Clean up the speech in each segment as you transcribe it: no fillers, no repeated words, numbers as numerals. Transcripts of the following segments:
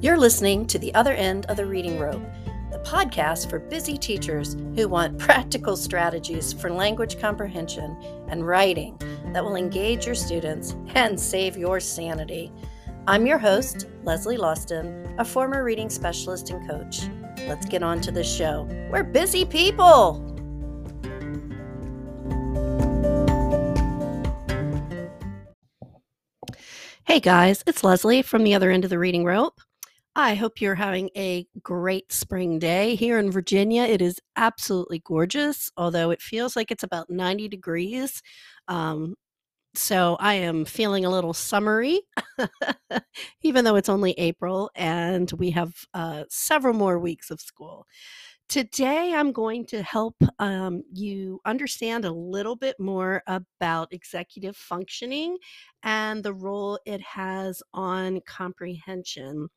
You're listening to The Other End of the Reading Rope, the podcast for busy teachers who want practical strategies for language comprehension and writing that will engage your students and save your sanity. I'm your host, Leslie Lausten, a former reading specialist and coach. Let's get on to the show. We're busy people! Hey guys, it's Leslie from the other end of the reading rope. I hope you're having a great spring day. Here in Virginia, it is absolutely gorgeous, although it feels like it's about 90 degrees. So I am feeling a little summery, even though it's only April and we have several more weeks of school. Today, I'm going to help you understand a little bit more about executive functioning and the role it has on comprehension.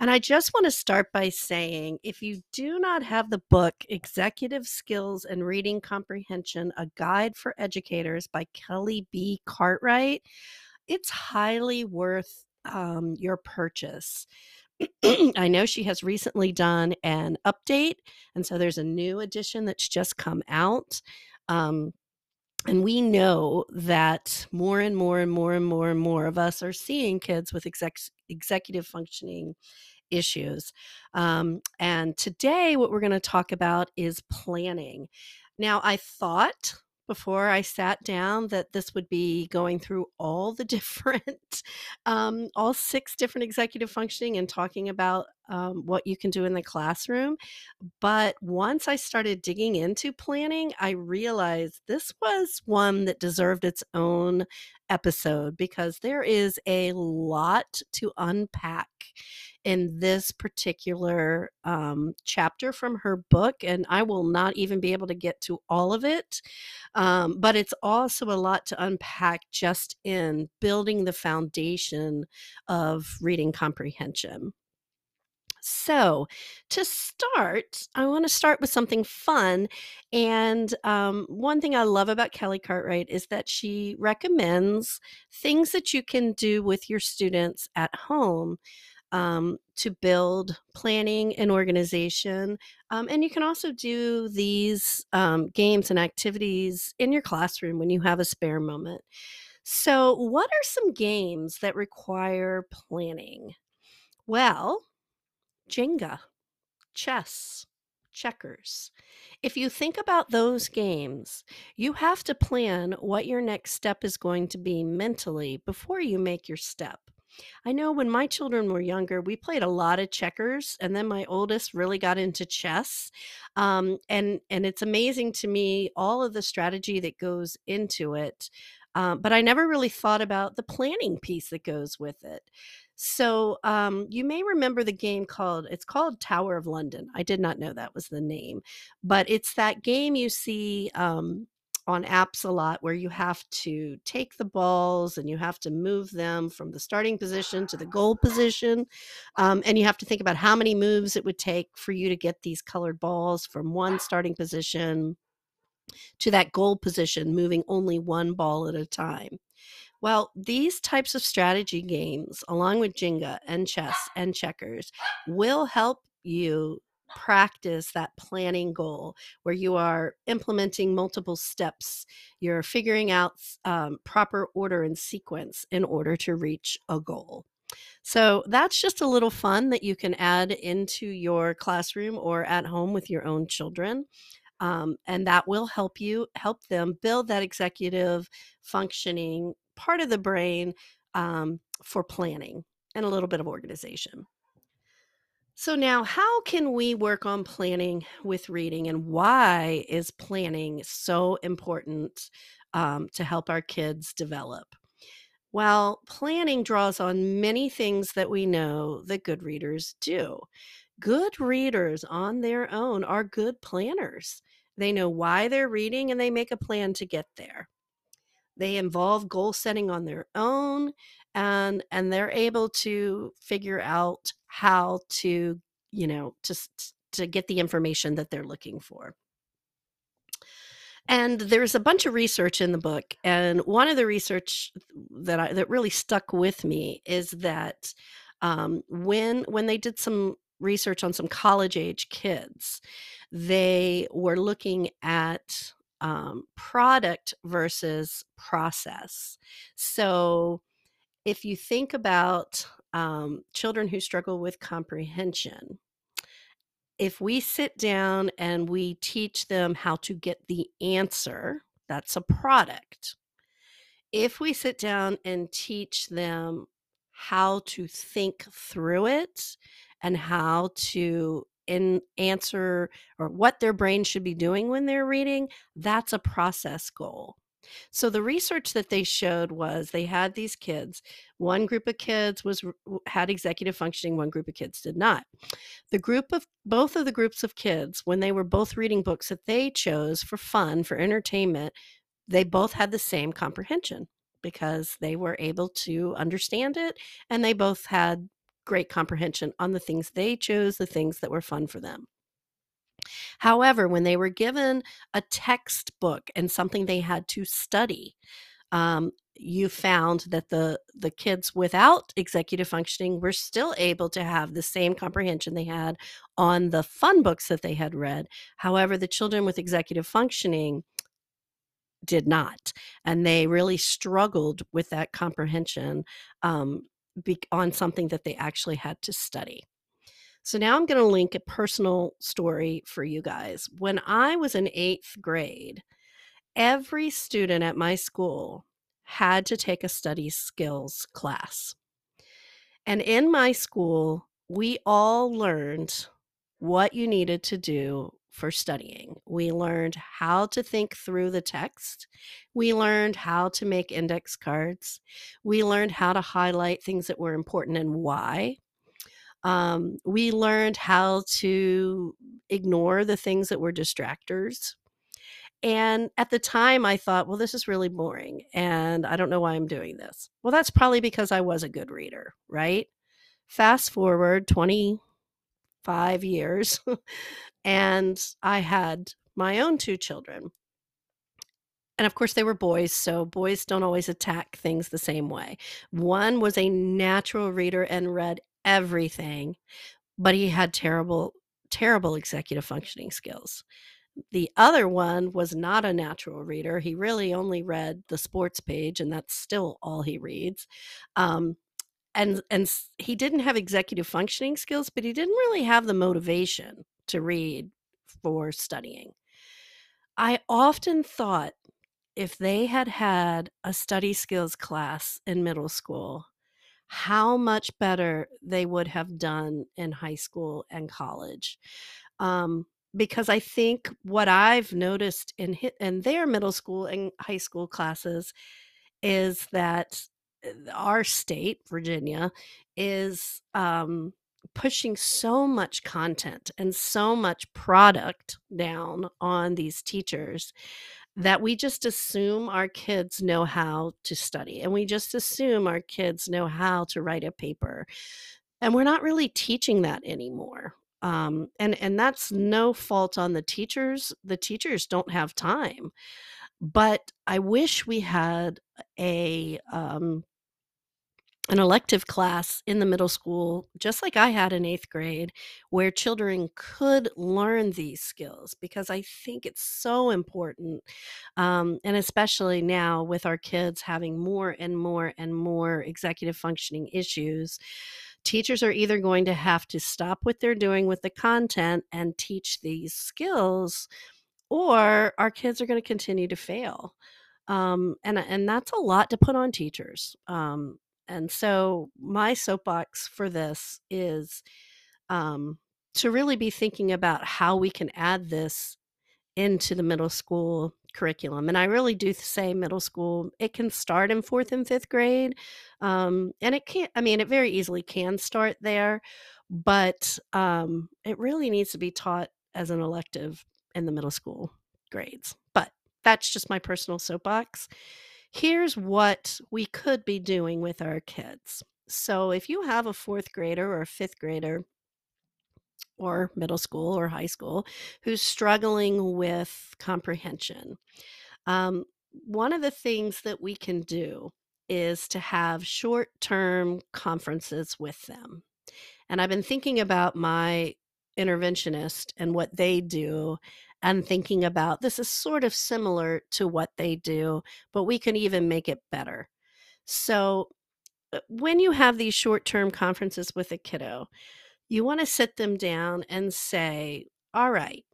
And I just want to start by saying, if you do not have the book, Executive Skills and Reading Comprehension, A Guide for Educators by Kelly B. Cartwright, it's highly worth your purchase. I know she has recently done an update, and so there's a new edition that's just come out. And we know that more and more of us are seeing kids with executive functioning issues. And today, what we're going to talk about is planning. Now, I thought before I sat down that this would be going through all the different, all six different executive functioning and talking about what you can do in the classroom. But once I started digging into planning, I realized this was one that deserved its own episode because there is a lot to unpack in this particular chapter from her book, and I will not even be able to get to all of it. But it's also a lot to unpack just in building the foundation of reading comprehension. So to start, I want to start with something fun. And one thing I love about Kelly Cartwright is that she recommends things that you can do with your students at home to build planning and organization. And you can also do these games and activities in your classroom when you have a spare moment. So what are some games that require planning? Well, Jenga, chess, checkers. If you think about those games, you have to plan what your next step is going to be mentally before you make your step. I know when my children were younger, we played a lot of checkers, and then my oldest really got into chess. And it's amazing to me, all of the strategy that goes into it. But I never really thought about the planning piece that goes with it. So you may remember the game called Tower of London. I did not know that was the name, but it's that game you see on apps a lot where you have to take the balls and you have to move them from the starting position to the goal position. And you have to think about how many moves it would take for you to get these colored balls from one starting position to that goal position, moving only one ball at a time. Well, these types of strategy games, along with Jenga and chess and checkers, will help you practice that planning goal where you are implementing multiple steps. You're figuring out proper order and sequence in order to reach a goal. So that's just a little fun that you can add into your classroom or at home with your own children. And that will help them build that executive functioning part of the brain for planning and a little bit of organization. So now, how can we work on planning with reading, and why is planning so important to help our kids develop? Well, planning draws on many things that we know that good readers do. Good readers on their own are good planners. They know why they're reading and they make a plan to get there. They involve goal setting on their own, and they're able to figure out how to, to get the information that they're looking for. And there's a bunch of research in the book. And one of the research that really stuck with me is that When they did some research on some college age kids, they were looking at product versus process. So if you think about children who struggle with comprehension, if we sit down and we teach them how to get the answer, that's a product. If we sit down and teach them how to think through it and how to answer or what their brain should be doing when they're reading, that's a process goal. So the research that they showed was they had these kids. One group of kids had executive functioning. One group of kids did not. The group of both of the groups of kids, when they were both reading books that they chose for fun, for entertainment, they both had the same comprehension because they were able to understand it, and they both had great comprehension on the things they chose, the things that were fun for them. However, when they were given a textbook and something they had to study, you found that the kids without executive functioning were still able to have the same comprehension they had on the fun books that they had read. However, the children with executive functioning did not, and they really struggled with that comprehension on something that they actually had to study. So now I'm going to link a personal story for you guys. When I was in 8th grade, every student at my school had to take a study skills class. And in my school, we all learned what you needed to do for studying. We learned how to think through the text. We learned how to make index cards. We learned how to highlight things that were important and why. We learned how to ignore the things that were distractors. And at the time I thought, well, this is really boring and I don't know why I'm doing this. Well, that's probably because I was a good reader, right? Fast forward 25 years and I had my own 2 children. And of course they were boys, so boys don't always attack things the same way. One was a natural reader and read everything, but he had terrible, terrible executive functioning skills. The other one was not a natural reader. He really only read the sports page, and that's still all he reads. And he didn't have executive functioning skills, but he didn't really have the motivation to read for studying. I often thought if they had had a study skills class in middle school, how much better they would have done in high school and college. Because I think what I've noticed in their middle school and high school classes is that our state, Virginia, is pushing so much content and so much product down on these teachers that we just assume our kids know how to study, and we just assume our kids know how to write a paper. And we're not really teaching that anymore. And that's no fault on the teachers. The teachers don't have time. But I wish we had an elective class in the middle school, just like I had in 8th grade, where children could learn these skills, because I think it's so important. And especially now with our kids having more and more and more executive functioning issues, teachers are either going to have to stop what they're doing with the content and teach these skills, or our kids are going to continue to fail. And that's a lot to put on teachers. And so my soapbox for this is to really be thinking about how we can add this into the middle school curriculum. And I really do say middle school, it can start in 4th and 5th grade. And it very easily can start there, but it really needs to be taught as an elective in the middle school grades. But that's just my personal soapbox. Here's what we could be doing with our kids. So if you have a 4th grader or a 5th grader or middle school or high school who's struggling with comprehension, one of the things that we can do is to have short-term conferences with them. And I've been thinking about my interventionist and what they do, and thinking about this is sort of similar to what they do, but we can even make it better. So when you have these short-term conferences with a kiddo, you want to sit them down and say, all right,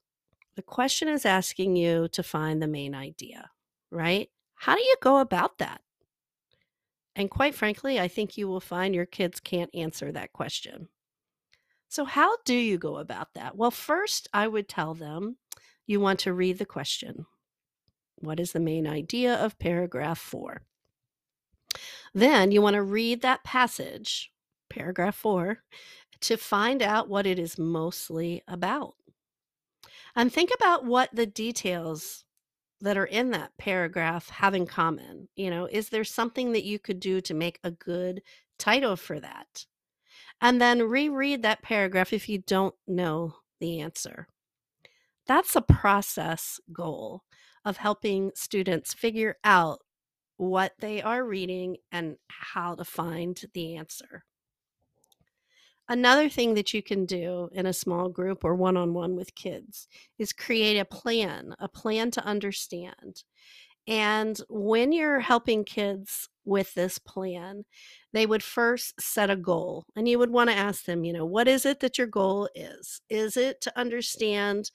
the question is asking you to find the main idea, right? How do you go about that? And quite frankly, I think you will find your kids can't answer that question. So how do you go about that? Well, first, I would tell them you want to read the question. What is the main idea of paragraph 4? Then you want to read that passage, paragraph 4, to find out what it is mostly about. And think about what the details that are in that paragraph have in common. You know, is there something that you could do to make a good title for that? And then reread that paragraph if you don't know the answer. That's a process goal of helping students figure out what they are reading and how to find the answer. Another thing that you can do in a small group or one-on-one with kids is create a plan to understand. And when you're helping kids with this plan, they would first set a goal, and you would want to ask them, you know, what is it that your goal is? Is it to understand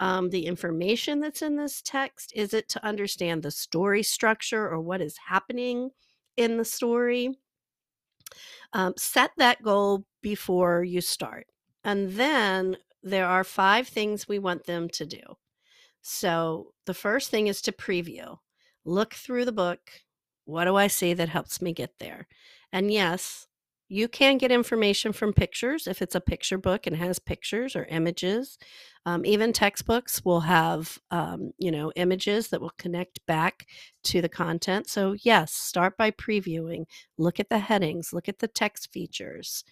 the information that's in this text? Is it to understand the story structure or what is happening in the story? Set that goal before you start. And then there are 5 things we want them to do. So the first thing is to preview. Look through the book. What do I see that helps me get there? And yes, you can get information from pictures if it's a picture book and has pictures or images. Even textbooks will have, images that will connect back to the content. So yes, start by previewing. Look at the headings. Look at the text features.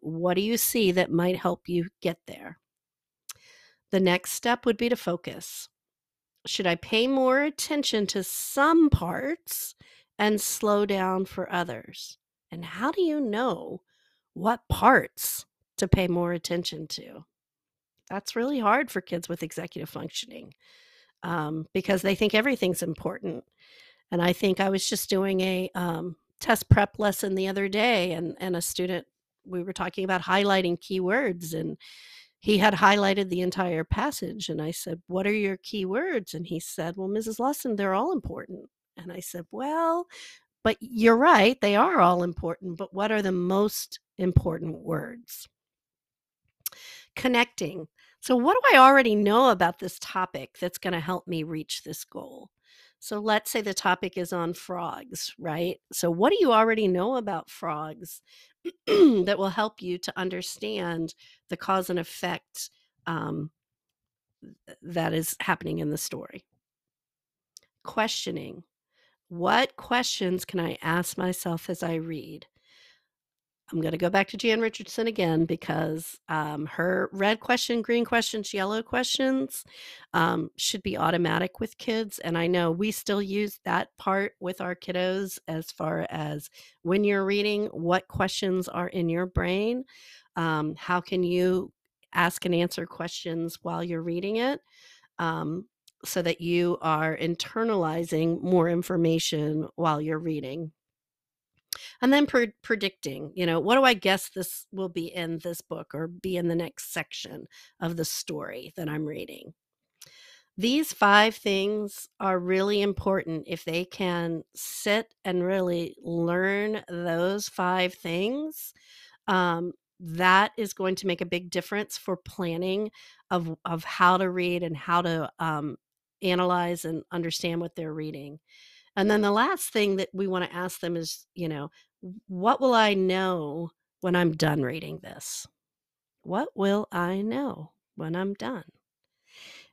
What do you see that might help you get there? The next step would be to focus. Should I pay more attention to some parts and slow down for others? And how do you know what parts to pay more attention to? That's really hard for kids with executive functioning because they think everything's important. And I think I was just doing a test prep lesson the other day, and a student, we were talking about highlighting keywords, and he had highlighted the entire passage. And I said, what are your keywords? And he said, well, Mrs. Lausten, they're all important. And I said, well, but you're right, they are all important, but what are the most important words? Connecting. So what do I already know about this topic that's going to help me reach this goal? So let's say the topic is on frogs, right? So what do you already know about frogs that will help you to understand the cause and effect that is happening in the story? Questioning. What questions can I ask myself as I read? I'm going to go back to Jan Richardson again because her red question, green questions, yellow questions should be automatic with kids. And I know we still use that part with our kiddos as far as when you're reading, what questions are in your brain? How can you ask and answer questions while you're reading it? So that you are internalizing more information while you're reading. And then predicting, you know, what do I guess this will be in this book or be in the next section of the story that I'm reading? These 5 things are really important. If they can sit and really learn those 5 things, that is going to make a big difference for planning of how to read and how to analyze and understand what they're reading. And then the last thing that we want to ask them is, you know, what will I know when I'm done reading this? What will I know when I'm done?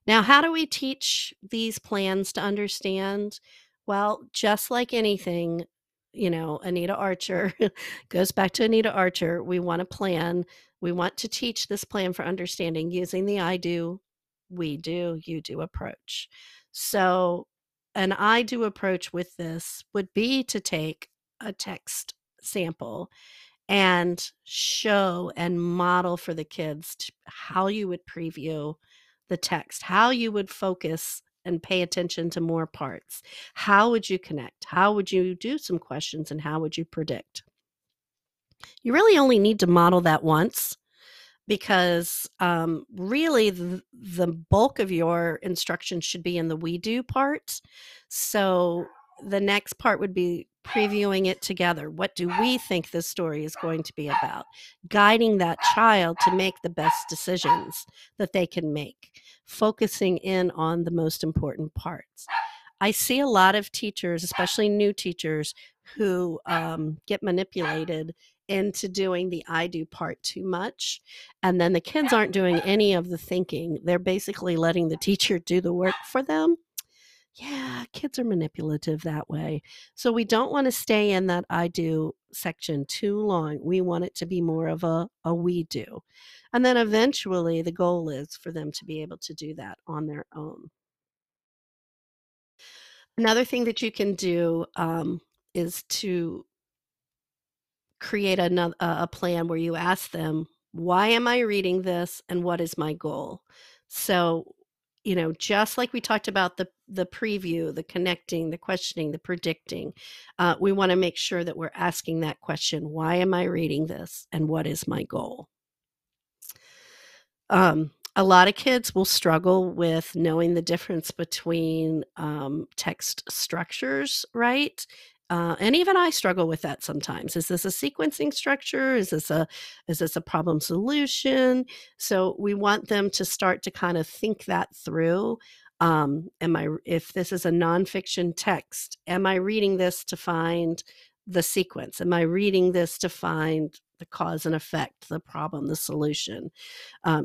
Now, how do we teach these plans to understand? Well, just like anything, you know, Anita Archer goes back to Anita Archer. We want a plan. We want to teach this plan for understanding using the I do, we do, you do approach. So an I do approach with this would be to take a text sample and show and model for the kids how you would preview the text, how you would focus and pay attention to more parts. How would you connect? How would you do some questions, and how would you predict? You really only need to model that once, because really the bulk of your instruction should be in the we do part. So the next part would be previewing it together. What do we think this story is going to be about? Guiding that child to make the best decisions that they can make, focusing in on the most important parts. I see a lot of teachers, especially new teachers, who get manipulated into doing the I do part too much. And then the kids aren't doing any of the thinking. They're basically letting the teacher do the work for them. Yeah, kids are manipulative that way. So we don't want to stay in that I do section too long. We want it to be more of a we do. And then eventually the goal is for them to be able to do that on their own. Another thing that you can do is to create a plan where you ask them, why am I reading this and what is my goal? So, you know, just like we talked about the preview, the connecting, the questioning, the predicting, we want to make sure that we're asking that question, why am I reading this and what is my goal? A lot of kids will struggle with knowing the difference between text structures, right? And even I struggle with that sometimes. Is this a sequencing structure? Is this a problem solution? So we want them to start to kind of think that through. If this is a nonfiction text, am I reading this to find the sequence? Am I reading this to find the cause and effect, the problem, the solution?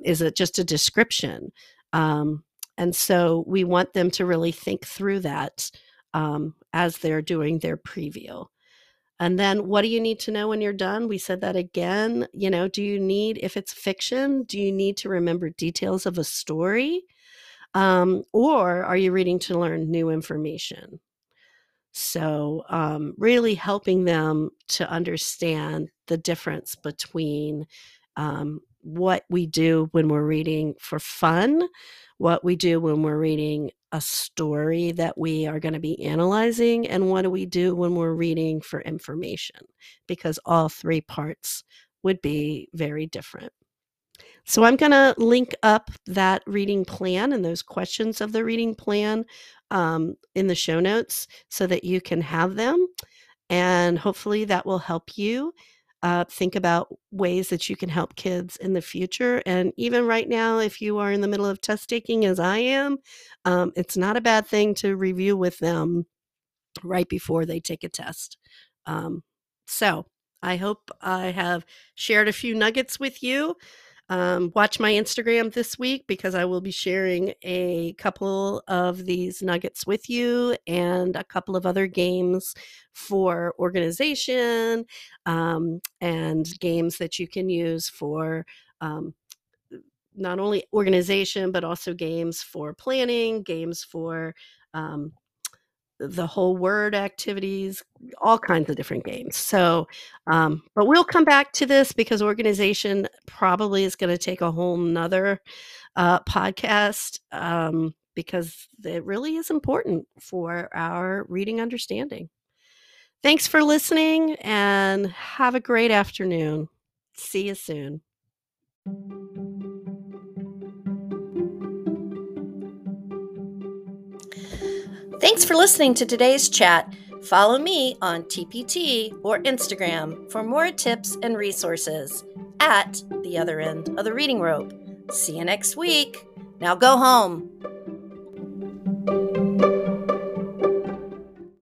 Is it just a description? And so we want them to really think through that as they're doing their preview. And then what do you need to know when you're done? We said that again. You know, do you need, if it's fiction, do you need to remember details of a story? Or are you reading to learn new information? So really helping them to understand the difference between what we do when we're reading for fun, what we do when we're reading a story that we are going to be analyzing, and what do we do when we're reading for information, because all three parts would be very different. So I'm going to link up that reading plan and those questions of the reading plan in the show notes so that you can have them, and hopefully that will help you think about ways that you can help kids in the future. And even right now, if you are in the middle of test taking, as I am, it's not a bad thing to review with them right before they take a test. So I hope I have shared a few nuggets with you. Watch my Instagram this week, because I will be sharing a couple of these nuggets with you and a couple of other games for organization, and games that you can use for not only organization, but also games for planning, games for the whole word activities, all kinds of different games. So, but we'll come back to this, because organization probably is going to take a whole nother podcast, because it really is important for our reading understanding. Thanks for listening, and have a great afternoon. See you soon. Thanks for listening to today's chat. Follow me on TPT or Instagram for more tips and resources at the other end of the reading rope. See you next week. Now go home.